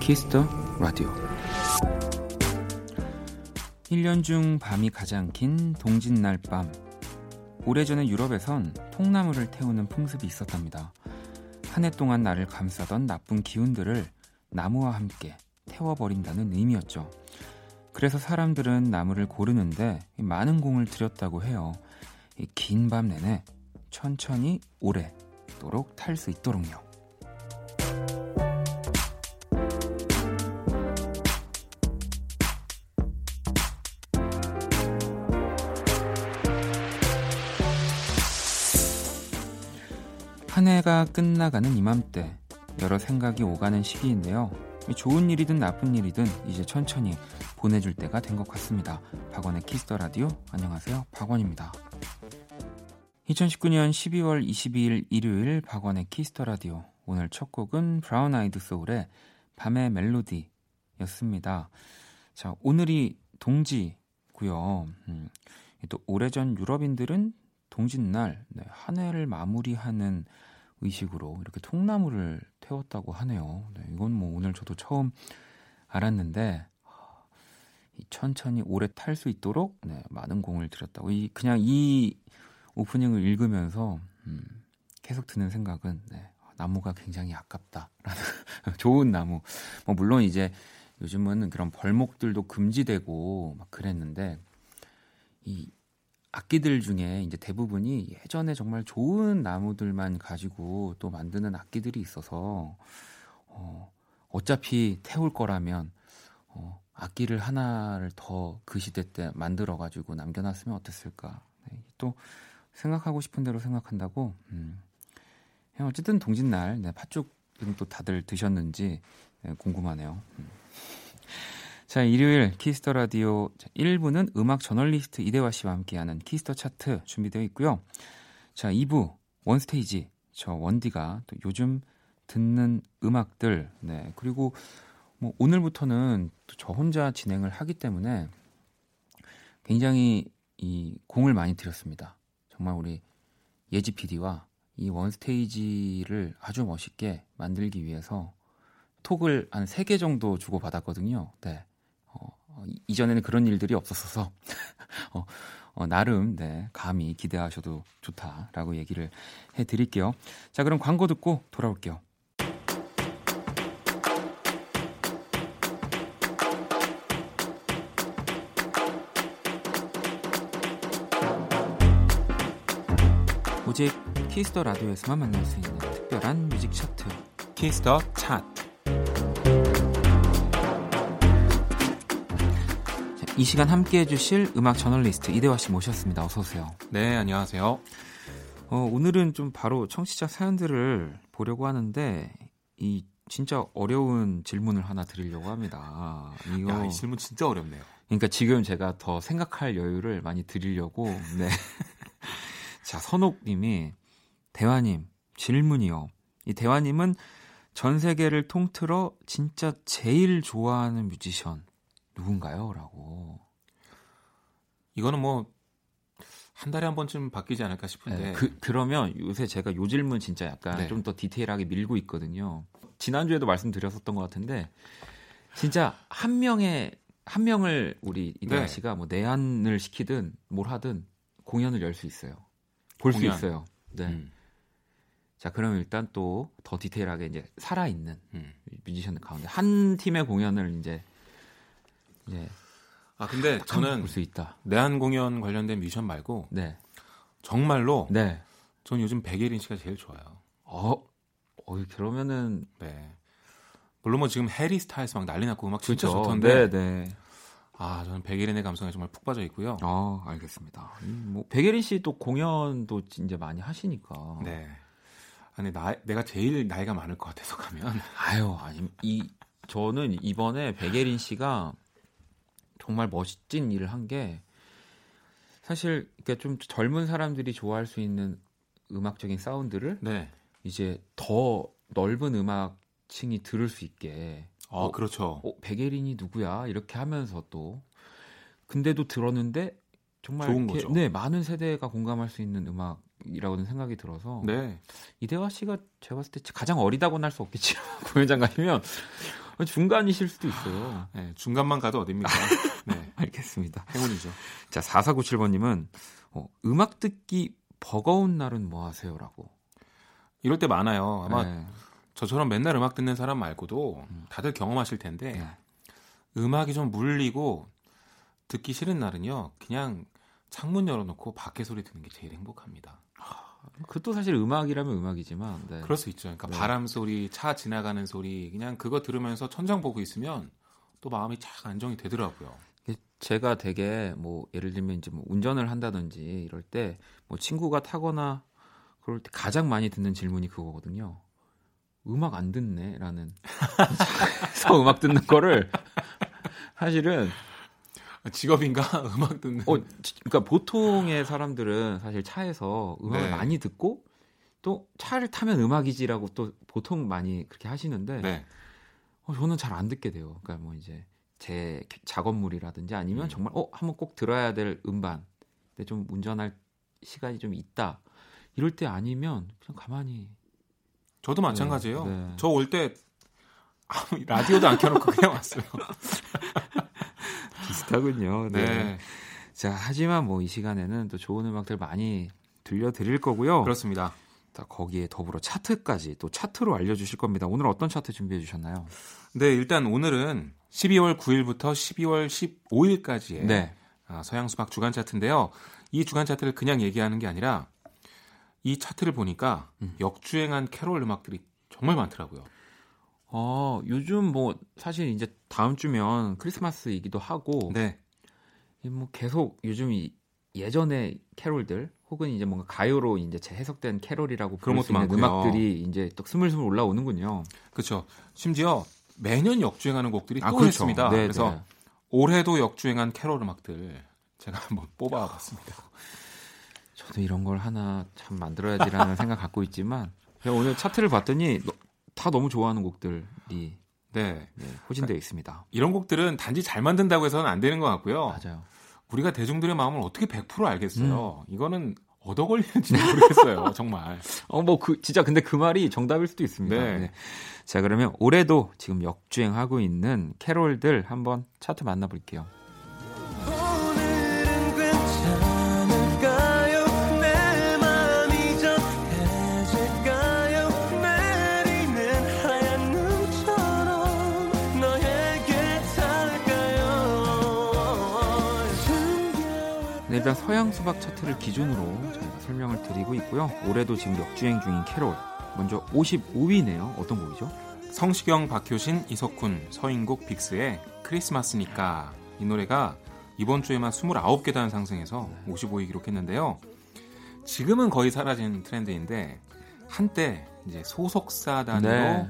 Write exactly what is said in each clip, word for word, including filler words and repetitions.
키스터 라디오. 일 년 중 밤이 가장 긴 동짓날 밤. 오래전에 유럽에선 통나무를 태우는 풍습이 있었답니다. 한 해 동안 나를 감싸던 나쁜 기운들을 나무와 함께 태워버린다는 의미였죠. 그래서 사람들은 나무를 고르는데 많은 공을 들였다고 해요. 긴 밤 내내 천천히 오래도록 탈 수 있도록요. 한 해가 끝나가는 이맘때 여러 생각이 오가는 시기인데요. 좋은 일이든 나쁜 일이든 이제 천천히 보내줄 때가 된 것 같습니다. 박원의 키스더 라디오, 안녕하세요, 박원입니다. 이천십구 년 십이월 이십이일 일요일 박원의 키스더 라디오, 오늘 첫 곡은 브라운 아이드 소울의 밤의 멜로디였습니다. 자, 오늘이 동지고요. 음, 또 오래전 유럽인들은 동짓날, 네, 한 해를 마무리하는 의식으로 이렇게 통나무를 태웠다고 하네요. 네, 이건 뭐 오늘 저도 처음 알았는데, 천천히 오래 탈 수 있도록 네, 많은 공을 들였다고. 이, 그냥 이 오프닝을 읽으면서 음, 계속 드는 생각은 네, 나무가 굉장히 아깝다라는 좋은 나무. 뭐 물론 이제 요즘은 그런 벌목들도 금지되고 막 그랬는데, 이 악기들 중에 이제 대부분이 예전에 정말 좋은 나무들만 가지고 또 만드는 악기들이 있어서 어, 어차피 태울 거라면 어, 악기를 하나를 더 그 시대 때 만들어가지고 남겨놨으면 어땠을까. 네, 또 생각하고 싶은 대로 생각한다고. 음. 어쨌든 동짓날 네, 팥죽은 또 다들 드셨는지 네, 궁금하네요. 음. 자, 일요일 키스터 라디오 일 부는 음악 저널리스트 이대화 씨와 함께하는 키스터 차트 준비되어 있고요. 자, 이 부 원스테이지, 저 원디가 또 요즘 듣는 음악들, 네, 그리고 뭐 오늘부터는 또 저 혼자 진행을 하기 때문에 굉장히 이 공을 많이 들였습니다. 정말 우리 예지 피디와 이 원스테이지를 아주 멋있게 만들기 위해서 톡을 한 세 개 정도 주고받았거든요. 네. 어, 이전에는 그런 일들이 없었어서 어, 어, 나름 네, 감히 기대하셔도 좋다라고 얘기를 해드릴게요. 자, 그럼 광고 듣고 돌아올게요. 오직 키스더 라디오에서만 만날 수 있는 특별한 뮤직 차트, 키스더 차트. 이 시간 함께해 주실 음악 저널리스트 이대화 씨 모셨습니다. 어서 오세요. 네, 안녕하세요. 어, 오늘은 좀 바로 청취자 사연들을 보려고 하는데 이 진짜 어려운 질문을 하나 드리려고 합니다. 이거... 야, 이 질문 진짜 어렵네요. 그러니까 지금 제가 더 생각할 여유를 많이 드리려고. 네. 자, 선옥님이, 대화님 질문이요. 이 대화님은 전 세계를 통틀어 진짜 제일 좋아하는 뮤지션 누군가요? 라고. 이거는 뭐 한 달에 한 번쯤 바뀌지 않을까 싶은데. 네, 그, 그러면 요새 제가 요 질문 진짜 약간 네. 좀 더 디테일하게 밀고 있거든요. 지난주에도 말씀드렸었던 것 같은데 진짜 한 명의 한 명을 우리 이대화 씨가 네. 뭐 내한을 시키든 뭘 하든 공연을 열 수 있어요. 볼 수 공연. 있어요. 네. 음. 자, 그럼 일단 또 더 디테일하게 이제 살아있는 음. 뮤지션들 가운데 한 팀의 공연을 이제 예. 아, 근데 저는 볼 수 있다. 내한 공연 관련된 뮤지션 말고 네. 정말로 네. 전 요즘 백예린 씨가 제일 좋아요. 어, 어 그러면은 네. 물론 뭐 지금 해리 스타일스 막 난리 났고 음악 진짜 그렇죠. 좋던데. 네, 네. 아, 저는 백예린의 감성에 정말 푹 빠져 있고요. 아, 알겠습니다. 음, 뭐 백예린 씨 또 공연도 이제 많이 하시니까. 네. 아니, 나 내가 제일 나이가 많을 것 같아서 가면. 아유, 아니 이 저는 이번에 백예린 씨가 정말 멋진 일을 한 게, 사실 좀 젊은 사람들이 좋아할 수 있는 음악적인 사운드를 네. 이제 더 넓은 음악층이 들을 수 있게. 아, 어, 그렇죠. 어, 백예린이 누구야? 이렇게 하면서 또. 근데도 들었는데 정말 좋은 이렇게, 거죠. 네, 많은 세대가 공감할 수 있는 음악 이라고는 생각이 들어서 네. 이대화 씨가 제가 봤을 때 가장 어리다고는 할 수 없겠지. 공연장 가시면 중간이실 수도 있어요. 네, 중간만 가도 어딥니까? 네, 알겠습니다. 행운이죠. 자, 사사구칠 번님은 어, 음악 듣기 버거운 날은 뭐 하세요라고. 이럴 때 많아요. 아마 네. 저처럼 맨날 음악 듣는 사람 말고도 다들 경험하실 텐데 네. 음악이 좀 물리고 듣기 싫은 날은요. 그냥 창문 열어놓고 밖에 소리 듣는 게 제일 행복합니다. 그것도 사실 음악이라면 음악이지만 네. 그럴 수 있죠. 그러니까 네. 바람 소리, 차 지나가는 소리 그냥 그거 들으면서 천장 보고 있으면 또 마음이 착 안정이 되더라고요. 제가 되게 뭐 예를 들면 이제 뭐 운전을 한다든지 이럴 때 뭐 친구가 타거나 그럴 때 가장 많이 듣는 질문이 그거거든요. 음악 안 듣네라는. 차에서 음악 듣는 거를 사실은 직업인가? 음악 듣는. 어, 그러니까 보통의 사람들은 사실 차에서 음악을 네. 많이 듣고 또 차를 타면 음악이지라고 또 보통 많이 그렇게 하시는데 네. 어, 저는 잘 안 듣게 돼요. 그러니까 뭐 이제 제 작업물이라든지 아니면 음. 정말 어 한번 꼭 들어야 될 음반. 근데 좀 운전할 시간이 좀 있다. 이럴 때 아니면 그냥 가만히. 저도 마찬가지예요. 네, 네. 저 올 때 라디오도 안 켜놓고 그냥 왔어요. 비슷하군요. 네. 네. 자, 하지만 뭐 이 시간에는 또 좋은 음악들 많이 들려드릴 거고요. 그렇습니다. 자, 거기에 더불어 차트까지 또 차트로 알려주실 겁니다. 오늘 어떤 차트 준비해 주셨나요? 네, 일단 오늘은 십이월 구일부터 십이월 십오일까지의 네. 서양수박 주간 차트인데요. 이 주간 차트를 그냥 얘기하는 게 아니라 이 차트를 보니까 음. 역주행한 캐롤 음악들이 정말 많더라고요. 어, 요즘 뭐 사실 이제 다음 주면 크리스마스이기도 하고, 네. 뭐 계속 요즘 이 예전의 캐롤들 혹은 이제 뭔가 가요로 이제 재해석된 캐롤이라고 부를 수 있는 많고요. 음악들이 이제 또 스물스물 올라오는군요. 그렇죠. 심지어 매년 역주행하는 곡들이 아, 또 그렇죠. 있습니다. 네네. 그래서 올해도 역주행한 캐롤 음악들 제가 한번 뽑아봤습니다. 저도 이런 걸 하나 참 만들어야지라는 생각 갖고 있지만 제가 오늘 차트를 봤더니. 다 너무 좋아하는 곡들이 네. 네, 포진되어 있습니다. 이런 곡들은 단지 잘 만든다고 해서는 안 되는 것 같고요. 맞아요. 우리가 대중들의 마음을 어떻게 백 퍼센트 알겠어요. 음. 이거는 얻어 걸리는지 모르겠어요. 정말. 어, 뭐 그 진짜 근데 그 말이 정답일 수도 있습니다. 네. 네. 자, 그러면 올해도 지금 역주행하고 있는 캐롤들 한번 차트 만나볼게요. 네, 일단 서양 수박 차트를 기준으로 저희가 설명을 드리고 있고요. 올해도 지금 역주행 중인 캐롤. 먼저 오십오위네요. 어떤 곡이죠? 성시경, 박효신, 이석훈, 서인국, 빅스의 크리스마스니까. 이 노래가 이번 주에만 스물아홉 계단 상승해서 오십오위 기록했는데요. 지금은 거의 사라진 트렌드인데 한때 이제 소속사 단위로 네.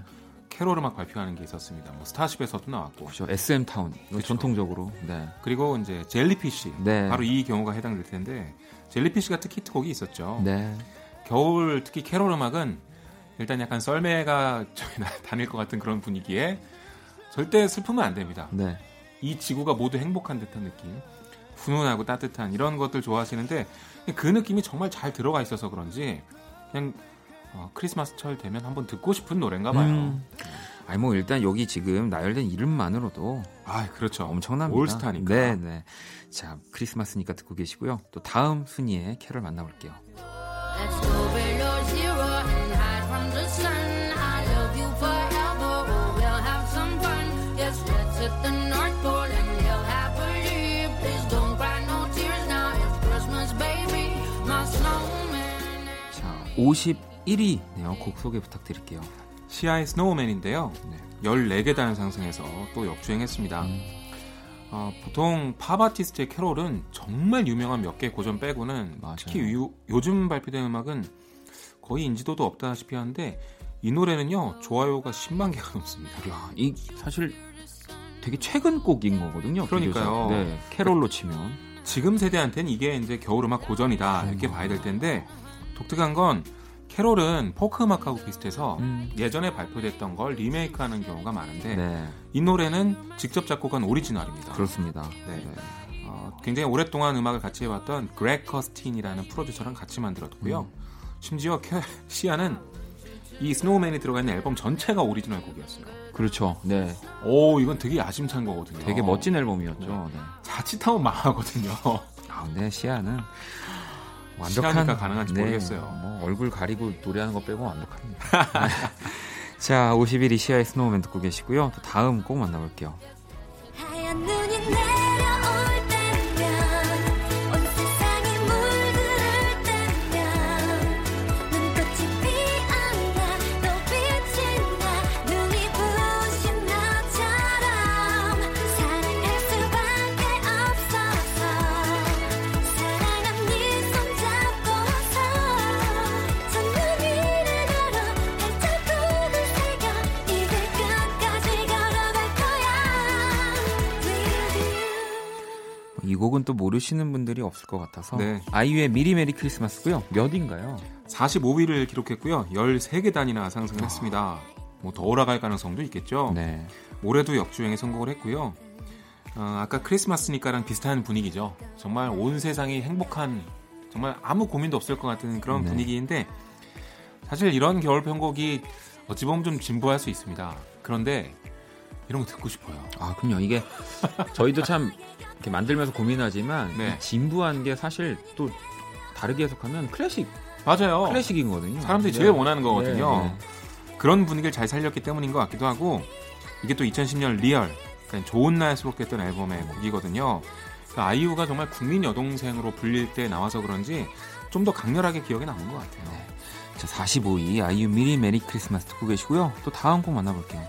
캐롤 음악 발표하는 게 있었습니다. 뭐 스타쉽에서도 나왔고, 그렇죠. 에스엠 타운 전통적으로. 네. 그리고 이제 젤리피쉬. 네. 바로 이 경우가 해당될 텐데 젤리피쉬가 특히 히트곡이 있었죠. 네. 겨울 특히 캐롤 음악은 일단 약간 썰매가 다닐 것 같은 그런 분위기에 절대 슬프면 안 됩니다. 네. 이 지구가 모두 행복한 듯한 느낌, 훈훈하고 따뜻한 이런 것들 좋아하시는데 그 느낌이 정말 잘 들어가 있어서 그런지 그냥. 어, 크리스마스철 되면 한번 듣고 싶은 노래인가 봐요. 음. 아니 뭐 일단 여기 지금 나열된 이름만으로도 아 그렇죠 엄청납니다. 올스타니까. 네네. 자 크리스마스니까 듣고 계시고요. 또 다음 순위의 캐롤 만나볼게요. 자 오십일위네요. 곡 소개 부탁드릴게요. 시아의 스노우맨인데요. 네. 열네 계단 상승해서 또 역주행했습니다. 음. 어, 보통 팝 아티스트의 캐롤은 정말 유명한 몇 개 고전 빼고는 맞아요. 특히 요, 요즘 발표된 음악은 거의 인지도도 없다시피 하는데 이 노래는요. 좋아요가 십만 개가 넘습니다. 이야, 이 사실 되게 최근 곡인 거거든요. 그러니까요. 네, 캐롤로 치면 지금 세대한테는 이게 이제 겨울음악 고전이다 이렇게 봐야 될 텐데 독특한 건 캐롤은 포크 음악하고 비슷해서 음. 예전에 발표됐던 걸 리메이크하는 경우가 많은데 네. 이 노래는 직접 작곡한 오리지널입니다. 그렇습니다. 네. 네. 어, 굉장히 오랫동안 음악을 같이 해왔던 그렉 커스틴이라는 프로듀서랑 같이 만들었고요. 음. 심지어 캐, 시아는 이 스노우맨이 들어가 있는 앨범 전체가 오리지널 곡이었어요. 그렇죠. 네. 오, 이건 되게 야심찬 거거든요. 되게 멋진 앨범이었죠. 네. 네. 자칫하면 망하거든요. 아, 근데 시아는 완벽한 시아니까 가능한지 네, 모르겠어요. 뭐 얼굴 가리고 노래하는 거 빼고 완벽합니다. 자, 오십 일 이시아의 스노우맨 듣고 계시고요. 또 다음 꼭 만나볼게요. 곡은 또 모르시는 분들이 없을 것 같아서 네. 아이유의 미리 메리 크리스마스고요. 몇인가요? 사십오 위를 기록했고요. 열세 계단이나 상승을 아. 했습니다. 뭐 더 올라갈 가능성도 있겠죠. 네. 올해도 역주행에 성공을 했고요. 어, 아까 크리스마스니까랑 비슷한 분위기죠. 정말 온 세상이 행복한, 정말 아무 고민도 없을 것 같은 그런 네. 분위기인데 사실 이런 겨울 편곡이 어찌 보면 좀 진부할 수 있습니다. 그런데 이런 거 듣고 싶어요. 아, 그럼요. 이게 저희도 참 이렇게 만들면서 고민하지만 네. 진부한 게 사실 또 다르게 해석하면 클래식 맞아요. 클래식인 거거든요. 사람들이 네. 제일 원하는 거거든요. 네. 네. 그런 분위기를 잘 살렸기 때문인 것 같기도 하고 이게 또 이천십 년 리얼 그러니까 좋은 날 수록됐던 앨범의 곡이거든요. 그러니까 아이유가 정말 국민 여동생으로 불릴 때 나와서 그런지 좀 더 강렬하게 기억에 남은 것 같아요. 네. 자, 사십오 위 아이유 미리 메리 크리스마스 듣고 계시고요. 또 다음 곡 만나볼게요.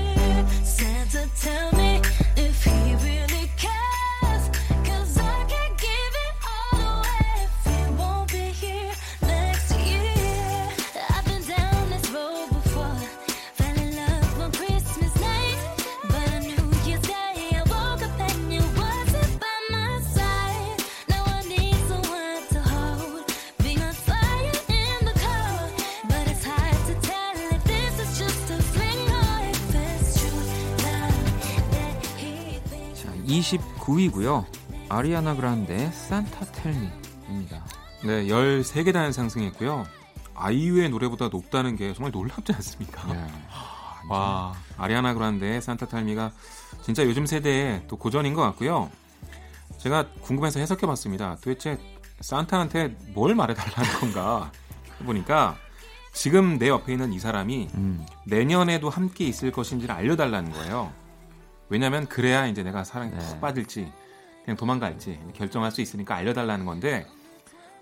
이십구 위고요. 아리아나 그란데의 산타 텔미입니다. 네, 열세 계단 상승했고요. 아이유의 노래보다 높다는 게 정말 놀랍지 않습니까? 네, 와, 아리아나 그란데의 산타 텔미가 진짜 요즘 세대의 또 고전인 것 같고요. 제가 궁금해서 해석해봤습니다. 도대체 산타한테 뭘 말해달라는 건가 해보니까 지금 내 옆에 있는 이 사람이 음. 내년에도 함께 있을 것인지를 알려달라는 거예요. 왜냐면 그래야 이제 내가 사랑에 푹 네. 빠질지 그냥 도망갈지 결정할 수 있으니까 알려달라는 건데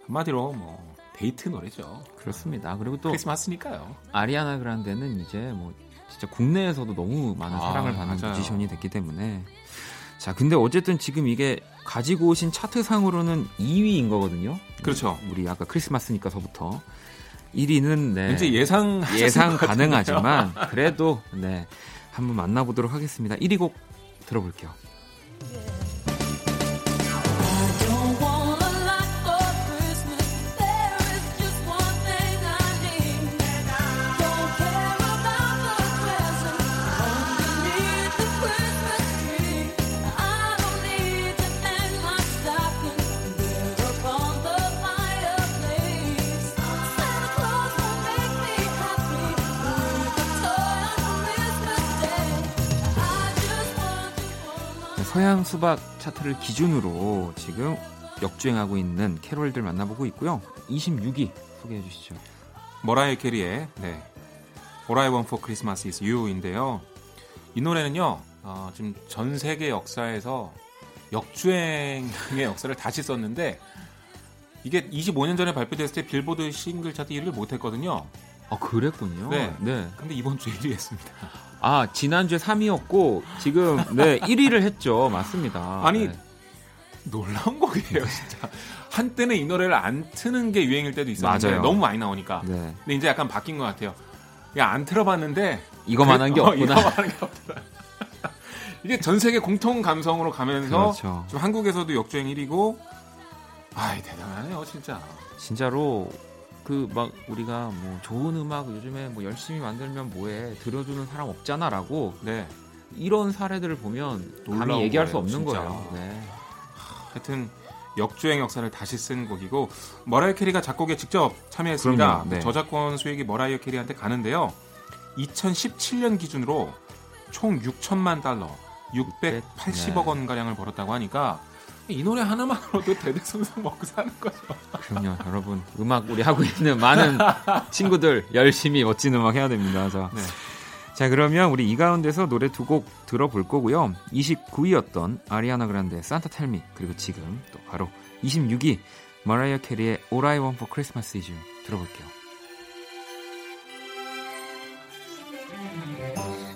한마디로 뭐 데이트 노래죠. 그렇습니다. 그리고 또 크리스마스니까요. 아리아나 그란데는 이제 뭐 진짜 국내에서도 너무 많은 아, 사랑을 받는 맞아요. 뮤지션이 됐기 때문에 자 근데 어쨌든 지금 이게 가지고 오신 차트상으로는 이 위인 거거든요. 그렇죠. 우리 아까 크리스마스니까서부터 일 위는 네. 이제 예상 예상 가능하지만 그래도 네. 한번 만나보도록 하겠습니다. 일 위 곡 들어볼게요. 서양 수박 차트를 기준으로 지금 역주행하고 있는 캐롤들 만나보고 있고요. 이십육 위 소개해 주시죠. 머라이어 캐리의 네, All I Want for Christmas is You인데요. 이 노래는요. 어, 지금 전 세계 역사에서 역주행의 역사를 다시 썼는데 이게 이십오 년 전에 발표됐을 때 빌보드 싱글 차트 일 위를 못했거든요. 아, 그랬군요. 네. 네. 근데 이번 주에 일 위 했습니다. 아, 지난주에 삼 위였고 지금 네 일 위를 했죠. 맞습니다. 아니 네. 놀라운 곡이에요. 진짜 한때는 이 노래를 안 트는 게 유행일 때도 있었는데 맞아요. 너무 많이 나오니까 네. 근데 이제 약간 바뀐 것 같아요. 그냥 안 틀어봤는데 이거만 한 게 없구나. 어, 이거만 한 게 없구나. 이게 전 세계 공통 감성으로 가면서 그렇죠. 좀 한국에서도 역주행 일 위고 아이 대단하네요. 진짜 진짜로 그 막 우리가 뭐 좋은 음악 요즘에 뭐 열심히 만들면 뭐해 들어주는 사람 없잖아라고 네. 이런 사례들을 보면 감히 얘기할 거예요, 수 없는 진짜. 거예요. 네. 하여튼 역주행 역사를 다시 쓴 곡이고 머라이어 캐리가 작곡에 직접 참여했습니다. 네. 저작권 수익이 머라이어 캐리한테 가는데요. 이천십칠 년 기준으로 총 육천만 달러, 육백팔십억 원 가량을 벌었다고 하니까 이 노래 하나만으로도 대대손손 먹고 사는 거죠. 그럼요. 여러분, 음악 우리 하고 있는 많은 친구들 열심히 멋진 음악 해야 됩니다. 자, 네. 자 그러면 우리 이 가운데서 노래 두 곡 들어볼 거고요. 이십구 위였던 아리아나 그란데의 산타 텔미, 그리고 지금 또 바로 이십육 위 마라이어 캐리의 All I Want For Christmas Is You 들어볼게요.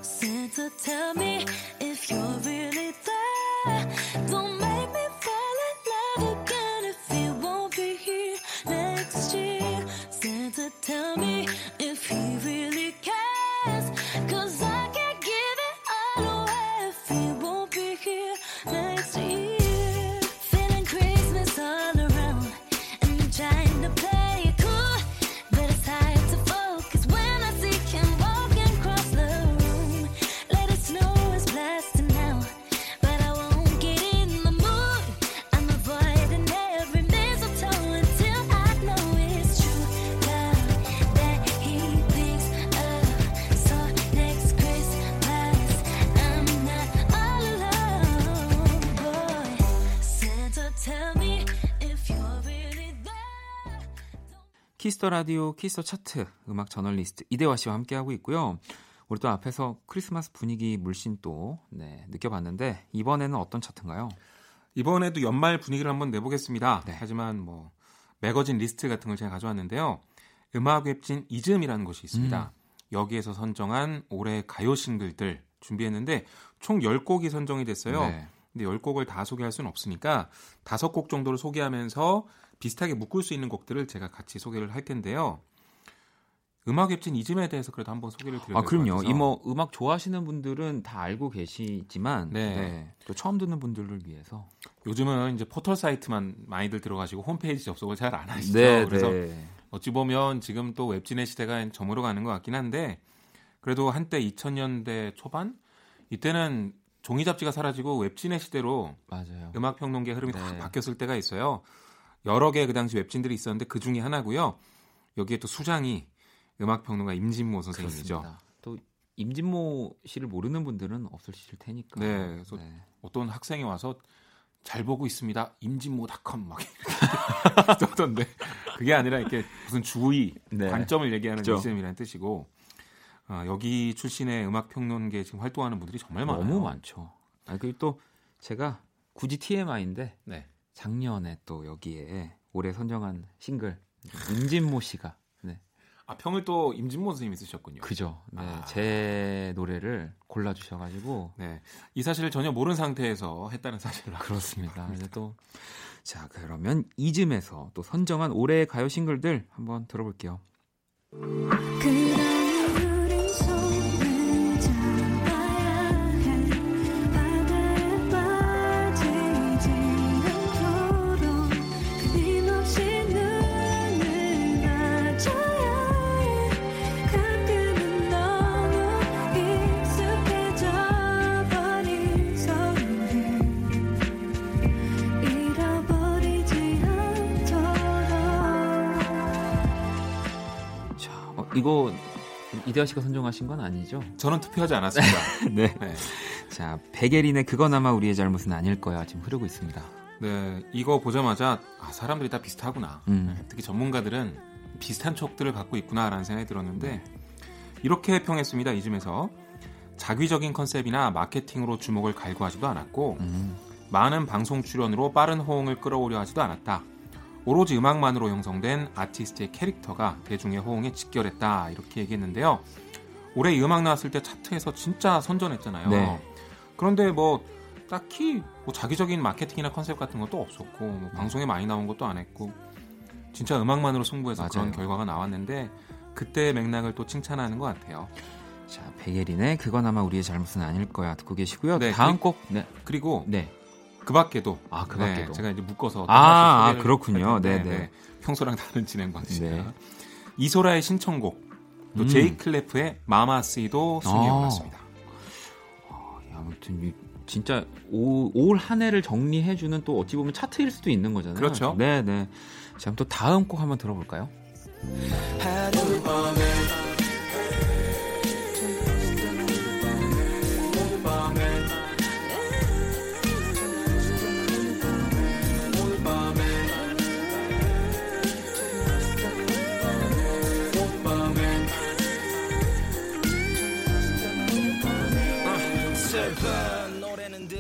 Santa tell me if you're really there. Don't make me fall in love again if you won't be here next year. Santa tell me if he really cares. Cause I can't give it all away if he won't be here next year. Feeling Christmas all around and I'm trying to play. 키스터 라디오, 키스터 차트, 음악 저널리스트 이대화 씨와 함께하고 있고요. 우리 또 앞에서 크리스마스 분위기 물씬 또 네, 느껴봤는데 이번에는 어떤 차트인가요? 이번에도 연말 분위기를 한번 내보겠습니다. 네. 하지만 뭐 매거진 리스트 같은 걸 제가 가져왔는데요. 음악 웹진 이즘이라는 곳이 있습니다. 음. 여기에서 선정한 올해 가요 싱글들 준비했는데 총 열 곡이 선정이 됐어요. 네. 근데 열 곡을 다 소개할 수는 없으니까 다섯 곡 정도를 소개하면서 비슷하게 묶을 수 있는 곡들을 제가 같이 소개를 할 텐데요. 음악 웹진 이즘에 대해서 그래도 한번 소개를 드려야 될 것 같아서. 아, 그럼요. 이 뭐 음악 좋아하시는 분들은 다 알고 계시지만 네. 네. 또 처음 듣는 분들을 위해서. 요즘은 이제 포털 사이트만 많이들 들어가시고 홈페이지 접속을 잘 안 하시죠. 네, 그래서 네. 어찌 보면 지금 또 웹진의 시대가 저물어 가는 것 같긴 한데 그래도 한때 이천 년대 초반 이때는 종이 잡지가 사라지고 웹진의 시대로 맞아요. 음악 평론계 흐름이 네. 다 바뀌었을 때가 있어요. 여러 개의 그 당시 웹진들이 있었는데 그 중에 하나고요. 여기에 또 수장이 음악평론가 임진모 선생님이죠. 그렇습니다. 또 임진모 씨를 모르는 분들은 없으실 테니까. 네. 그래서 네. 어떤 학생이 와서 잘 보고 있습니다. 임진모 닷컴 막 이렇게 썼던데 그게 아니라 이렇게 무슨 주의, 네. 관점을 얘기하는 시스템이라는 그렇죠. 뜻이고 어, 여기 출신의 음악평론계 지금 활동하는 분들이 정말 많아요. 너무 많죠. 아, 그리고 또 제가 굳이 티엠아이인데 네. 작년에 또 여기에 올해 선정한 싱글 임진모 씨가 네. 아 평을 또 임진모 선생님이 쓰셨군요. 그죠. 네, 아. 제 노래를 골라주셔가지고 네. 이 사실을 전혀 모르는 상태에서 했다는 사실을 그렇습니다. 그래서 또 자 그러면 이즘에서 또 선정한 올해의 가요 싱글들 한번 들어볼게요. 이거 이대화 씨가 선정하신 건 아니죠? 저는 투표하지 않았습니다. 네. 네. 자, 백예린의 그거나마 우리의 잘못은 아닐 거야 지금 흐르고 있습니다. 네, 이거 보자마자 아, 사람들이 다 비슷하구나. 음. 특히 전문가들은 비슷한 촉들을 갖고 있구나라는 생각이 들었는데 이렇게 평했습니다. 이쯤에서 자기적인 컨셉이나 마케팅으로 주목을 갈구하지도 않았고 음. 많은 방송 출연으로 빠른 호응을 끌어오려 하지도 않았다. 오로지 음악만으로 형성된 아티스트의 캐릭터가 대중의 호응에 직결했다 이렇게 얘기했는데요. 올해 이 음악 나왔을 때 차트에서 진짜 선전했잖아요. 네. 그런데 뭐 딱히 뭐 자기적인 마케팅이나 컨셉 같은 것도 없었고 뭐 방송에 많이 나온 것도 안 했고 진짜 음악만으로 승부해서 맞아요. 그런 결과가 나왔는데 그때의 맥락을 또 칭찬하는 것 같아요. 자, 백예린의 그거나마 우리의 잘못은 아닐 거야 듣고 계시고요. 네, 다음 곡 네. 그리고 네. 그 밖에도 아, 그 밖에도 네, 제가 이제 묶어서 아, 아 그렇군요. 네, 네. 평소랑 다른 진행 방식이야. 네. 이소라의 신청곡 또 음. 제이 클래프의 마마씨도 순위에 올랐습니다. 어, 아무튼 진짜 올 한 해를 정리해주는 또 어찌 보면 차트일 수도 있는 거잖아요. 그렇죠. 네네. 자, 그럼 또 다음 곡 한번 들어볼까요?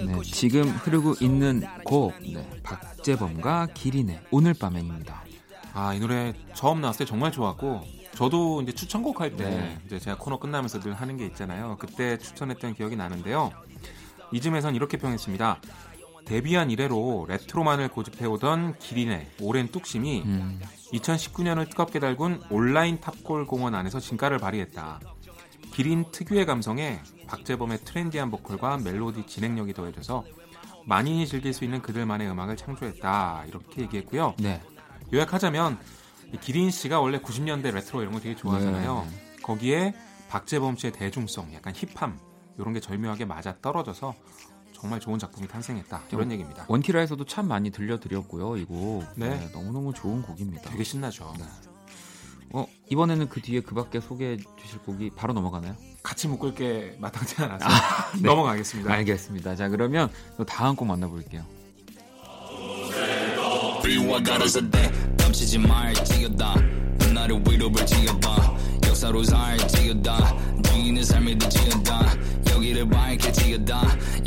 네, 지금 흐르고 있는 곡, 네, 박재범과 기린의 오늘 밤엔입니다. 아, 이 노래 처음 나왔을 때 정말 좋았고, 저도 이제 추천곡 할 때, 네. 이제 제가 코너 끝나면서 늘 하는 게 있잖아요. 그때 추천했던 기억이 나는데요. 이쯤에선 이렇게 표현했습니다. 데뷔한 이래로 레트로만을 고집해오던 기린의 오랜 뚝심이 음. 이천십구 년을 뜨겁게 달군 온라인 탑골 공원 안에서 진가를 발휘했다. 기린 특유의 감성에 박재범의 트렌디한 보컬과 멜로디 진행력이 더해져서 많이 즐길 수 있는 그들만의 음악을 창조했다. 이렇게 얘기했고요. 네. 요약하자면 기린 씨가 원래 구십 년대 레트로 이런 걸 되게 좋아하잖아요. 네. 거기에 박재범 씨의 대중성, 약간 힙함 이런 게 절묘하게 맞아떨어져서 정말 좋은 작품이 탄생했다. 이런 얘기입니다. 원키라에서도 참 많이 들려드렸고요. 이거 네. 네, 너무너무 좋은 곡입니다. 되게 신나죠. 네. 어, 이번에는 그 뒤에 그 밖에 소개해 주실 곡이 바로 넘어가나요? 같이 묶을 게 마땅치 않아서 아, 네. 넘어가겠습니다. 알겠습니다. 자, 그러면 또 다음 곡 만나볼게요. 여기를 밝게 지어다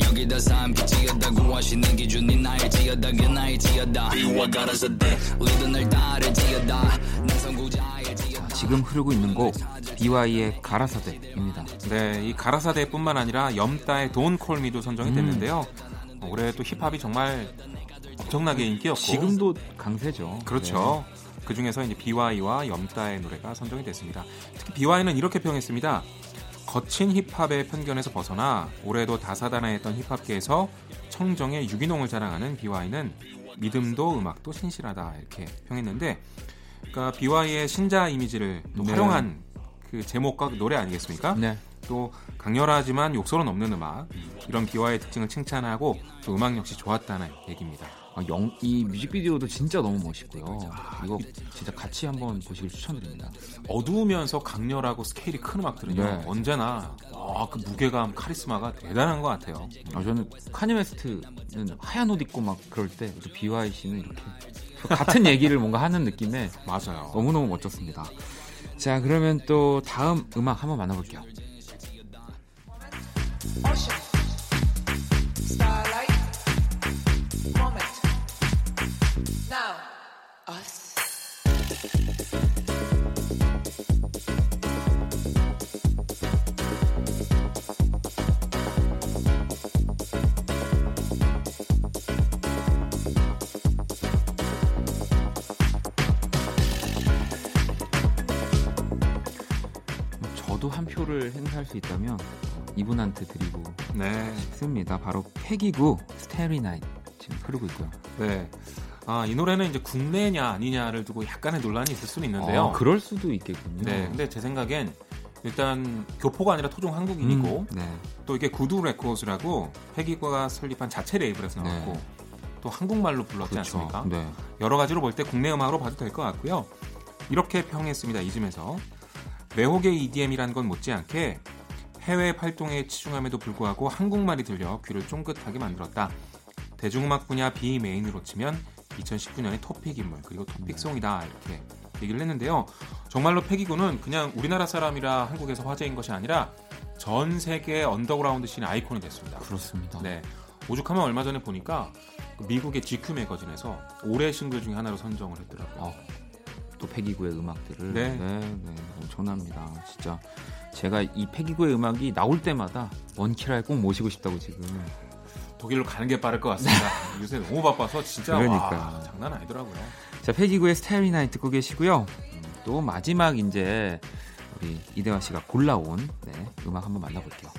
여기다 삶게 지어다 구하시는 기준이 나의 지어다 그 나의 지어다 비와 가라서 돼 우리도 날 따를 지어다 난성구자의 지어다. 지금 흐르고 있는 곡 비와이의 가라사대입니다. 네, 이 가라사대뿐만 아니라 염따의 Don't Call Me도 선정이 됐는데요. 음. 올해 또 힙합이 정말 엄청나게 인기였고 지금도 강세죠. 그렇죠. 네. 그 중에서 이제 비와이와 염따의 노래가 선정이 됐습니다. 특히 비와이는 이렇게 평했습니다. 거친 힙합의 편견에서 벗어나 올해도 다사다난했던 힙합계에서 청정의 유기농을 자랑하는 비와이는 믿음도 음악도 신실하다 이렇게 평했는데, 그러니까 비와이의 신자 이미지를 또 네. 활용한 그 제목과 노래 아니겠습니까? 네. 또 강렬하지만 욕설은 없는 음악, 이런 비와이의 특징을 칭찬하고 또 음악 역시 좋았다는 얘기입니다. 아, 영, 이 뮤직비디오도 진짜 너무 멋있고요. 이거 진짜 같이 한번 보시길 추천드립니다. 어두우면서 강렬하고 스케일이 큰 음악들은요. 네. 언제나 아, 그 무게감, 카리스마가 대단한 것 같아요. 아, 저는 카니웨스트는 하얀 옷 입고 막 그럴 때 비와이 씨는 이렇게 같은 얘기를 뭔가 하는 느낌에 맞아요. 너무너무 멋졌습니다. 자, 그러면 또 다음 음악 한번 만나볼게요. 저도 한 표를 행사할 수 있다면 이분한테 드리고 네. 싶습니다. 바로 폐기구 스테리 나잇 지금 흐르고 있고요. 네. 아, 이 노래는 이제 국내냐 아니냐를 두고 약간의 논란이 있을 수는 있는데요. 아, 그럴 수도 있겠군요. 네, 근데 제 생각엔 일단 교포가 아니라 토종 한국인이고 음, 네. 또 이게 구두 레코드라고 폐기구가 설립한 자체 레이블에서 나왔고 네. 또 한국말로 불렀지 그렇죠. 않습니까? 네. 여러 가지로 볼 때 국내 음악으로 봐도 될 것 같고요. 이렇게 평했습니다. 이쯤에서 외혹의 이디엠이란 건 못지않게 해외 활동에 치중함에도 불구하고 한국말이 들려 귀를 쫑긋하게 만들었다. 대중음악 분야 비메인으로 치면 이천십구 년의 토픽 인물 그리고 토픽송이다 이렇게 얘기를 했는데요. 정말로 폐기구는 그냥 우리나라 사람이라 한국에서 화제인 것이 아니라 전 세계 언더그라운드 씬 아이콘이 됐습니다. 그렇습니다. 네, 오죽하면 얼마 전에 보니까 미국의 지큐 매거진에서 올해 싱글 중에 하나로 선정을 했더라고요. 어, 또 폐기구의 음악들을 네, 네, 네 전합니다. 진짜 제가 이 폐기구의 음악이 나올 때마다 원키라에 꼭 모시고 싶다고 지금. 독일로 가는 게 빠를 것 같습니다. 요새 너무 바빠서 진짜 와, 장난 아니더라고요. 자, 폐기구의 스테리 나잇 듣고 계시고요. 음, 또 마지막 이제 우리 이대화 씨가 골라온 네, 음악 한번 만나볼게요.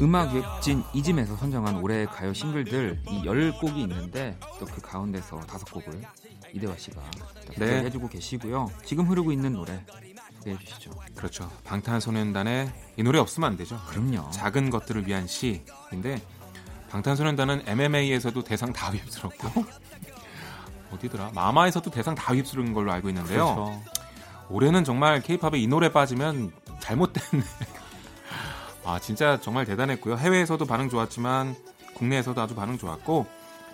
음악 웹진 이짐에서 선정한 올해의 가요 싱글들 이 열 곡이 있는데 또 그 가운데서 다섯 곡을 이대화 씨가 네. 해주고 계시고요. 지금 흐르고 있는 노래 소개해 주시죠. 그렇죠. 방탄소년단의 이 노래 없으면 안 되죠. 그럼요. 작은 것들을 위한 시인데 방탄소년단은 엠엠에이에서도 대상 다 휩쓸었고 어디더라? 마마에서도 대상 다 휩쓸은 걸로 알고 있는데요. 그렇죠. 올해는 정말 케이팝에 이 노래 빠지면 잘못됐네. 아 진짜 정말 대단했고요. 해외에서도 반응 좋았지만 국내에서도 아주 반응 좋았고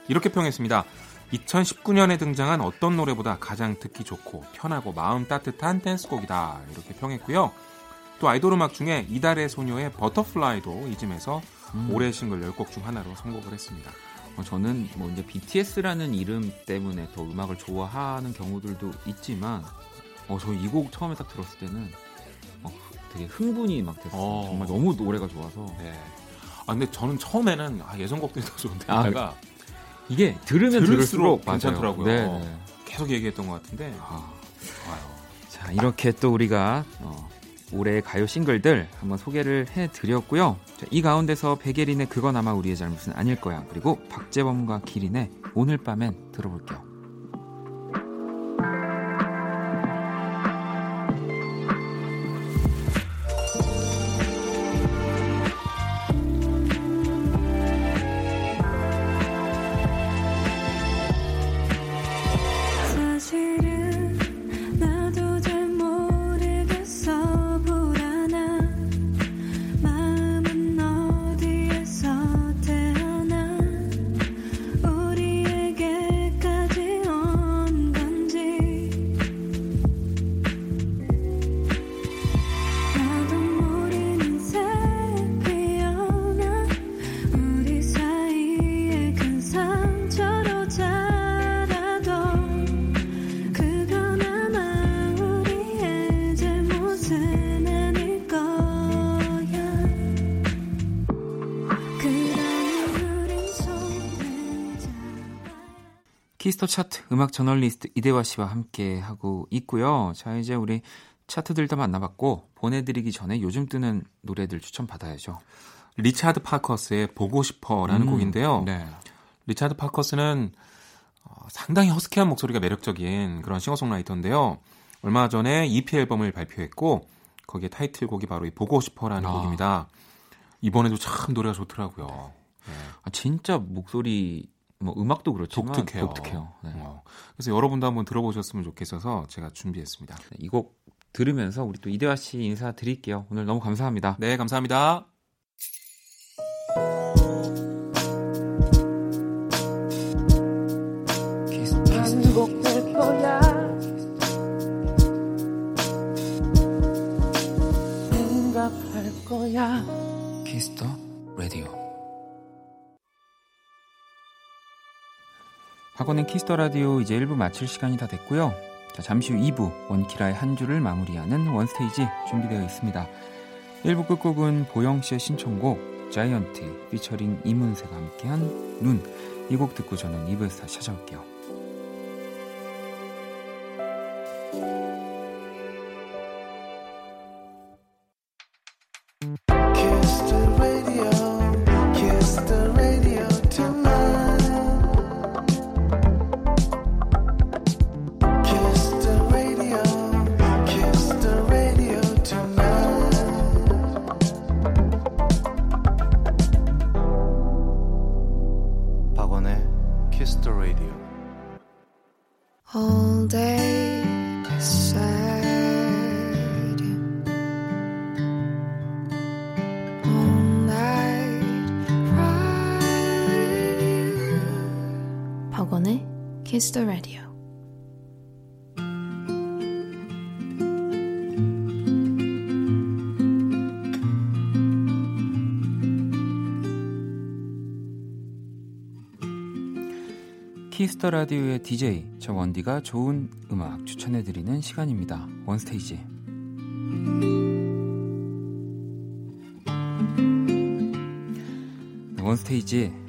이렇게 평했습니다. 이천십구 년에 등장한 어떤 노래보다 가장 듣기 좋고 편하고 마음 따뜻한 댄스곡이다. 이렇게 평했고요. 또 아이돌 음악 중에 이달의 소녀의 버터플라이도 이쯤에서 음. 올해 싱글 열 곡 중 하나로 선곡을 했습니다. 어, 저는 뭐 이제 비티에스라는 이름 때문에 더 음악을 좋아하는 경우들도 있지만 어, 저 이 곡 처음에 딱 들었을 때는 어, 되게 흥분이 막 됐어요. 어. 정말 너무 노래가 좋아서. 네. 아 근데 저는 처음에는 아, 예전 곡들이 더 좋은데 아, 내가 이게 들으면 들을수록, 들을수록 괜찮더라고요. 네. 계속 얘기했던 것 같은데. 아. 아유. 자 이렇게 또 우리가 어, 올해의 가요 싱글들 한번 소개를 해드렸고요. 자, 이 가운데서 백예린의 그건 아마 우리의 잘못은 아닐 거야. 그리고 박재범과 기린의 오늘 밤엔 들어볼게요. 키스터 차트 음악 저널리스트 이대화 씨와 함께 하고 있고요. 자 이제 우리 차트들 다 만나봤고 보내드리기 전에 요즘 뜨는 노래들 추천 받아야죠. 리차드 파커스의 보고 싶어라는 음, 곡인데요. 네. 리차드 파커스는 상당히 허스키한 목소리가 매력적인 그런 싱어송라이터인데요. 얼마 전에 이피 앨범을 발표했고 거기에 타이틀곡이 바로 이 보고 싶어라는 아. 곡입니다. 이번에도 참 노래가 좋더라고요. 네. 아, 진짜 목소리 뭐 음악도 그렇지만 독특해요. 독특해요. 네. 어. 그래서 여러분도 한번 들어보셨으면 좋겠어서 제가 준비했습니다. 네, 이 곡 들으면서 우리 또 이대화 씨 인사드릴게요. 오늘 너무 감사합니다. 네, 감사합니다. 반복될 거야. 생각할 거야. 키스 더 라디오. 박원의 키스더 라디오 이제 일 부 마칠 시간이 다 됐고요. 자, 잠시 후 이 부 원키라의 한 주를 마무리하는 원스테이지 준비되어 있습니다. 일 부 끝곡은 보영씨의 신청곡 자이언트 피처링 이문세가 함께한 눈. 이 곡 듣고 저는 이 부에서 다시 찾아올게요. Kiss the radio. Kiss the radio의 디제이 저 원디가 좋은 음악 추천해 드리는 시간입니다. 원스테이지. 원스테이지.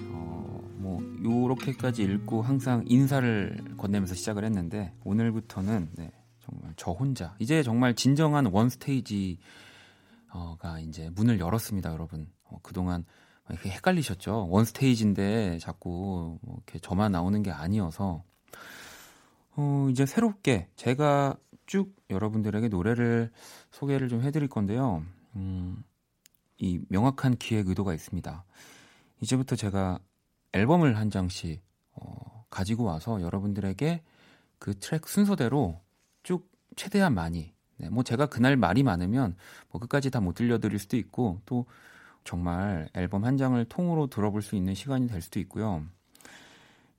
이렇게까지 읽고 항상 인사를 건네면서 시작을 했는데 오늘부터는 네, 정말 저 혼자 이제 정말 진정한 원스테이지가 이제 문을 열었습니다. 여러분 어, 그동안 이렇게 헷갈리셨죠? 원스테이지인데 자꾸 뭐 이렇게 저만 나오는 게 아니어서 어, 이제 새롭게 제가 쭉 여러분들에게 노래를 소개를 좀 해드릴 건데요. 음, 이 명확한 기획 의도가 있습니다. 이제부터 제가 앨범을 한 장씩 어, 가지고 와서 여러분들에게 그 트랙 순서대로 쭉 최대한 많이 네, 뭐 제가 그날 말이 많으면 뭐 끝까지 다 못 들려드릴 수도 있고 또 정말 앨범 한 장을 통으로 들어볼 수 있는 시간이 될 수도 있고요.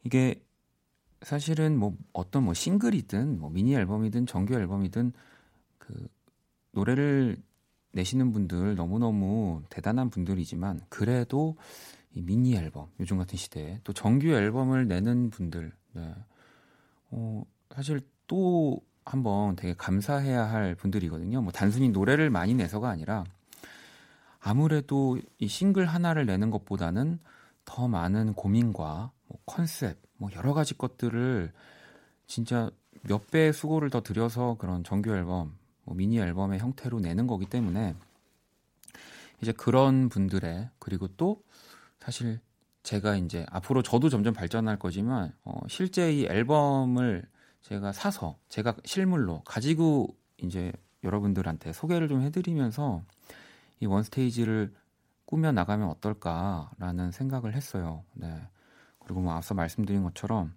이게 사실은 뭐 어떤 뭐 싱글이든 뭐 미니 앨범이든 정규 앨범이든 그 노래를 내시는 분들 너무너무 대단한 분들이지만 그래도 이 미니 앨범 요즘 같은 시대에 또 정규 앨범을 내는 분들 네. 어, 사실 또 한번 되게 감사해야 할 분들이거든요. 뭐 단순히 노래를 많이 내서가 아니라 아무래도 이 싱글 하나를 내는 것보다는 더 많은 고민과 뭐 컨셉, 뭐 여러 가지 것들을 진짜 몇 배의 수고를 더 들여서 그런 정규 앨범, 뭐 미니 앨범의 형태로 내는 거기 때문에 이제 그런 분들의 그리고 또 사실 제가 이제 앞으로 저도 점점 발전할 거지만 어, 실제 이 앨범을 제가 사서 제가 실물로 가지고 이제 여러분들한테 소개를 좀 해드리면서 이 원스테이지를 꾸며 나가면 어떨까라는 생각을 했어요. 네. 그리고 뭐 앞서 말씀드린 것처럼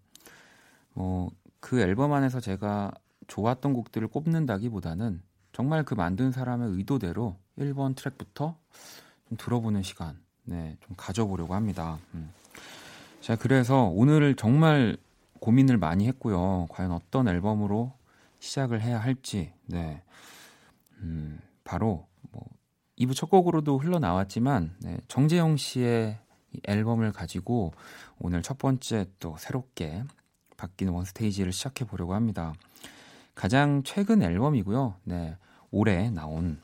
뭐 그 앨범 안에서 제가 좋았던 곡들을 꼽는다기보다는 정말 그 만든 사람의 의도대로 일 번 트랙부터 좀 들어보는 시간 네, 좀 가져보려고 합니다. 음. 자, 그래서 오늘 정말 고민을 많이 했고요. 과연 어떤 앨범으로 시작을 해야 할지. 네. 음, 바로 뭐 이 부 첫 곡으로도 흘러나왔지만 네, 정재영 씨의 이 앨범을 가지고 오늘 첫 번째 또 새롭게 바뀐 원스테이지를 시작해 보려고 합니다. 가장 최근 앨범이고요. 네, 올해 나온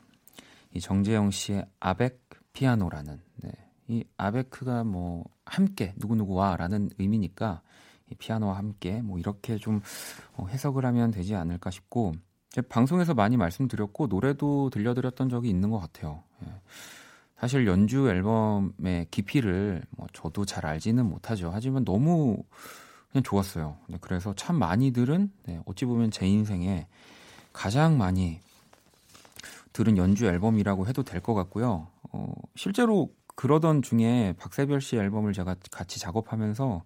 이 정재영 씨의 아벡 피아노라는 네, 이 아벡가 뭐 함께 누구누구와라는 의미니까 이 피아노와 함께 뭐 이렇게 좀 해석을 하면 되지 않을까 싶고 제 방송에서 많이 말씀드렸고 노래도 들려드렸던 적이 있는 것 같아요. 예. 사실 연주 앨범의 깊이를 뭐 저도 잘 알지는 못하죠. 하지만 너무 그냥 좋았어요. 그래서 참 많이들은 네, 어찌 보면 제 인생에 가장 많이 들은 연주 앨범이라고 해도 될 것 같고요. 어, 실제로 그러던 중에 박세별 씨 앨범을 제가 같이 작업하면서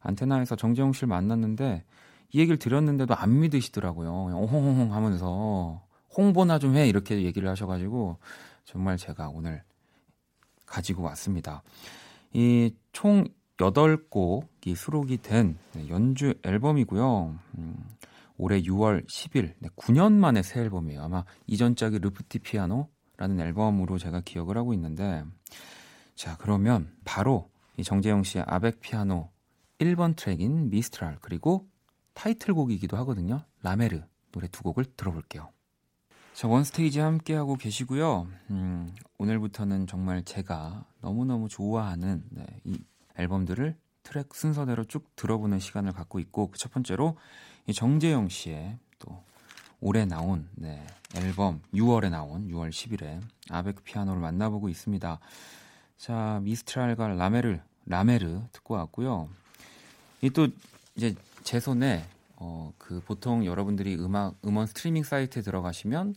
안테나에서 정재영 씨를 만났는데 이 얘기를 드렸는데도 안 믿으시더라고요. 오홍홍 하면서 홍보나 좀 해 이렇게 얘기를 하셔가지고 정말 제가 오늘 가지고 왔습니다. 이 총 여덟 곡이 수록이 된 연주 앨범이고요. 음, 올해 유월 십일, 네, 구 년 만에 새 앨범이에요. 아마 이전작이 르프티 피아노라는 앨범으로 제가 기억을 하고 있는데 자 그러면 바로 이 정재영 씨의 아벡 피아노 일 번 트랙인 미스트랄 그리고 타이틀곡이기도 하거든요. 라메르 노래 두 곡을 들어볼게요. 자, 원스테이지 함께하고 계시고요. 음, 오늘부터는 정말 제가 너무너무 좋아하는 네, 이 앨범들을 트랙 순서대로 쭉 들어보는 시간을 갖고 있고 그 첫 번째로 이 정재영 씨의 또 올해 나온 네, 앨범 유월에 나온 유월 십일에 아벡 피아노를 만나보고 있습니다. 자, 미스트랄과 라메르 라메르 듣고 왔고요. 이 또 이제 제 손에 어 그 보통 여러분들이 음악 음원 스트리밍 사이트에 들어가시면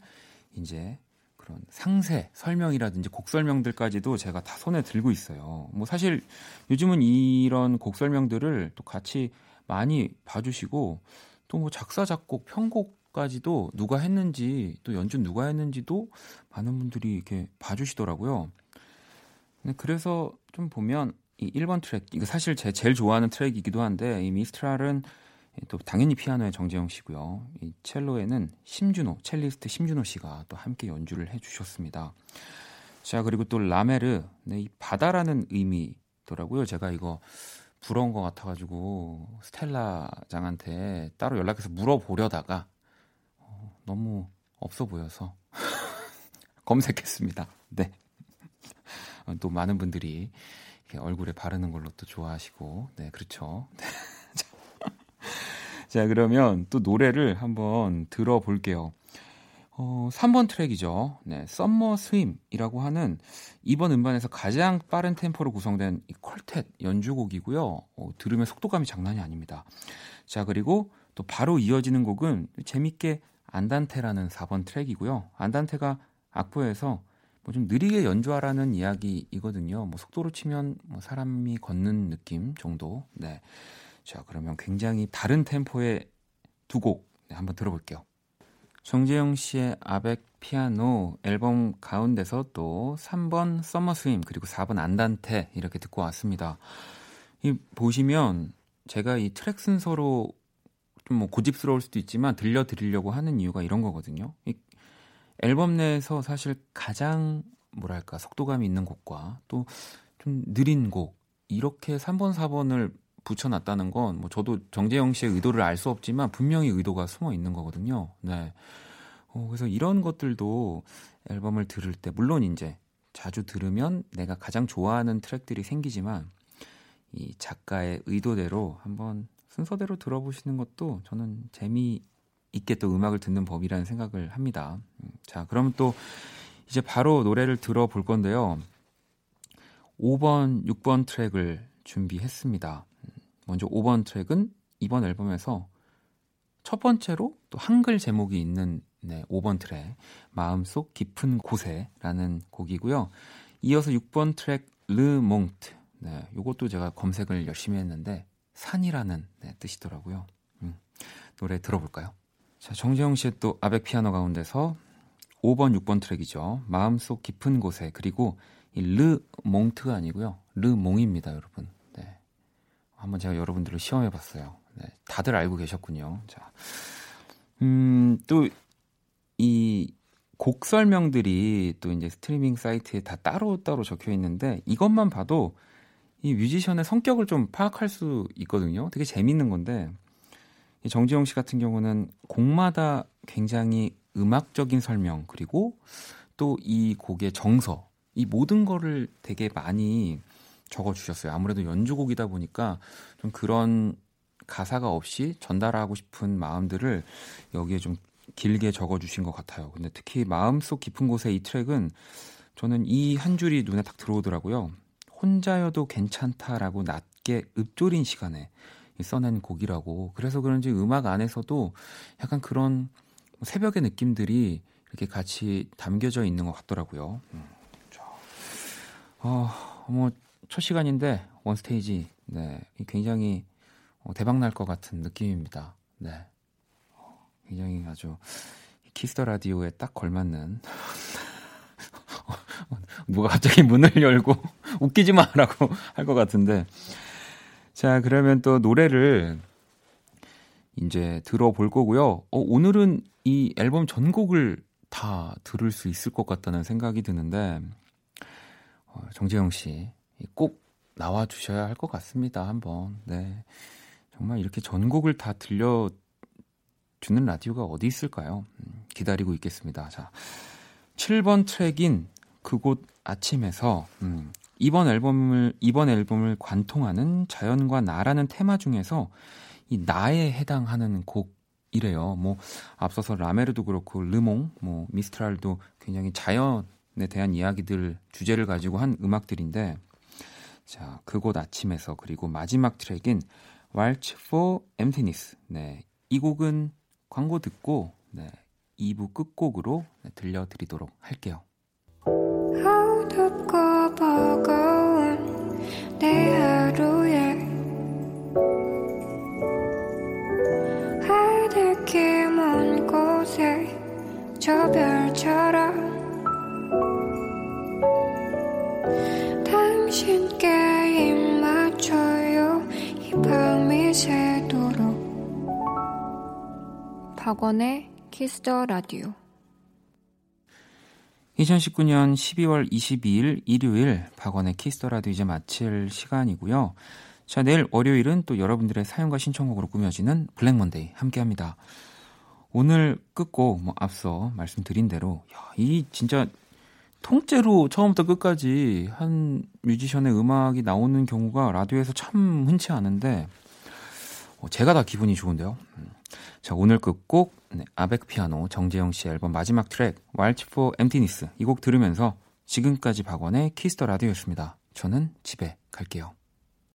이제 그런 상세 설명이라든지 곡 설명들까지도 제가 다 손에 들고 있어요. 뭐 사실 요즘은 이런 곡 설명들을 또 같이 많이 봐주시고 또 뭐 작사 작곡 편곡까지도 누가 했는지 또 연주 누가 했는지도 많은 분들이 이렇게 봐주시더라고요. 그래서 좀 보면. 이 일 번 트랙, 이거 사실 제 제일 좋아하는 트랙이기도 한데 이 미스트랄은 또 당연히 피아노의 정재영 씨고요. 이 첼로에는 심준호, 첼리스트 심준호 씨가 또 함께 연주를 해주셨습니다. 자, 그리고 또 라메르, 네, 이 바다라는 의미더라고요. 제가 이거 부러운 것 같아가지고 스텔라 장한테 따로 연락해서 물어보려다가 어, 너무 없어 보여서 검색했습니다. 네, 또 많은 분들이 얼굴에 바르는 걸로 또 좋아하시고 네 그렇죠. 자 그러면 또 노래를 한번 들어볼게요. 어, 삼 번 트랙이죠. 네, 썸머 스윙이라고 하는 이번 음반에서 가장 빠른 템포로 구성된 이 퀄텟 연주곡이고요. 어, 들으면 속도감이 장난이 아닙니다. 자, 그리고 또 바로 이어지는 곡은 재밌게 안단테라는 사 번 트랙이고요. 안단테가 악보에서 뭐 좀 느리게 연주하라는 이야기이거든요. 뭐 속도로 치면 뭐 사람이 걷는 느낌 정도. 네, 자, 그러면 굉장히 다른 템포의 두 곡, 네, 한번 들어볼게요. 정재영 씨의 아벡 피아노 앨범 가운데서 또 삼 번 서머 스윙 그리고 사 번 안단테 이렇게 듣고 왔습니다. 이 보시면 제가 이 트랙 순서로 좀 뭐 고집스러울 수도 있지만 들려드리려고 하는 이유가 이런 거거든요. 이 앨범 내에서 사실 가장 뭐랄까 속도감이 있는 곡과 또 좀 느린 곡 이렇게 삼 번, 사 번을 붙여놨다는 건 뭐 저도 정재영 씨의 의도를 알 수 없지만 분명히 의도가 숨어 있는 거거든요. 네. 어, 그래서 이런 것들도 앨범을 들을 때 물론 이제 자주 들으면 내가 가장 좋아하는 트랙들이 생기지만 이 작가의 의도대로 한번 순서대로 들어보시는 것도 저는 재미있게 또 음악을 듣는 법이라는 생각을 합니다. 자, 그럼 또 이제 바로 노래를 들어볼 건데요. 오 번, 육 번 트랙을 준비했습니다. 먼저 오 번 트랙은 이번 앨범에서 첫 번째로 또 한글 제목이 있는 네, 오 번 트랙 마음속 깊은 곳에라는 곡이고요. 이어서 육 번 트랙 르 몽트 네, 이것도 제가 검색을 열심히 했는데 산이라는 네, 뜻이더라고요. 음, 노래 들어볼까요? 자, 정재영 씨의 또 아벡 피아노 가운데서 오 번, 육 번 트랙이죠. 마음속 깊은 곳에 그리고 이 르 몽트가 아니고요. 르 몽입니다, 여러분. 한번 제가 여러분들을 시험해봤어요. 네, 다들 알고 계셨군요. 자, 음, 또 이 곡 설명들이 또 이제 스트리밍 사이트에 다 따로 따로 적혀 있는데 이것만 봐도 이 뮤지션의 성격을 좀 파악할 수 있거든요. 되게 재밌는 건데 이 정재영 씨 같은 경우는 곡마다 굉장히 음악적인 설명 그리고 또 이 곡의 정서 이 모든 거를 되게 많이 적어주셨어요. 아무래도 연주곡이다 보니까 좀 그런 가사가 없이 전달하고 싶은 마음들을 여기에 좀 길게 적어주신 것 같아요. 근데 특히 마음속 깊은 곳에 이 트랙은 저는 이 한 줄이 눈에 딱 들어오더라고요. 혼자여도 괜찮다라고 낮게 읊조린 시간에 써낸 곡이라고. 그래서 그런지 음악 안에서도 약간 그런 새벽의 느낌들이 이렇게 같이 담겨져 있는 것 같더라고요. 어, 뭐 첫 시간인데 원스테이지 네, 굉장히 대박날 것 같은 느낌입니다. 네, 굉장히 아주 키스 더 라디오에 딱 걸맞는 누가 갑자기 문을 열고 웃기지 마라고 할 것 같은데 자 그러면 또 노래를 이제 들어볼 거고요. 어, 오늘은 이 앨범 전곡을 다 들을 수 있을 것 같다는 생각이 드는데 어, 정재영 씨 꼭 나와주셔야 할 것 같습니다. 한번 네 정말 이렇게 전곡을 다 들려주는 라디오가 어디 있을까요? 음, 기다리고 있겠습니다. 자, 칠 번 트랙인 그곳 아침에서 음, 이번 앨범을 이번 앨범을 관통하는 자연과 나라는 테마 중에서 이 나에 해당하는 곡이래요. 뭐 앞서서 라메르도 그렇고 르몽, 뭐 미스트랄도 굉장히 자연에 대한 이야기들 주제를 가지고 한 음악들인데. 자, 그곳 아침에서 그리고 마지막 트랙인 Waltz for Emptiness. 네, 이 곡은 광고 듣고 네, 이 부 끝곡으로 네, 들려드리도록 할게요. 어둡고 버거운 내 하루에 하늘길 먼 곳에 저 별처럼 당신께 입맞춰요 이 밤이 새도록 박원의 키스 더 라디오 이천십구 년 십이월 이십이 일 일요일 박원의 키스 더 라디오 이제 마칠 시간이고요. 자, 내일 월요일은 또 여러분들의 사연과 신청곡으로 꾸며지는 블랙 먼데이 함께합니다. 오늘 끝곡 뭐 앞서 말씀드린 대로 야, 이 진짜 통째로 처음부터 끝까지 한 뮤지션의 음악이 나오는 경우가 라디오에서 참 흔치 않은데 제가 다 기분이 좋은데요. 자, 오늘 끝곡 네, 아백피아노 정재영 씨 앨범 마지막 트랙 Watch for Emptiness 이 곡 들으면서 지금까지 박원의 키스 더 라디오였습니다. 저는 집에 갈게요.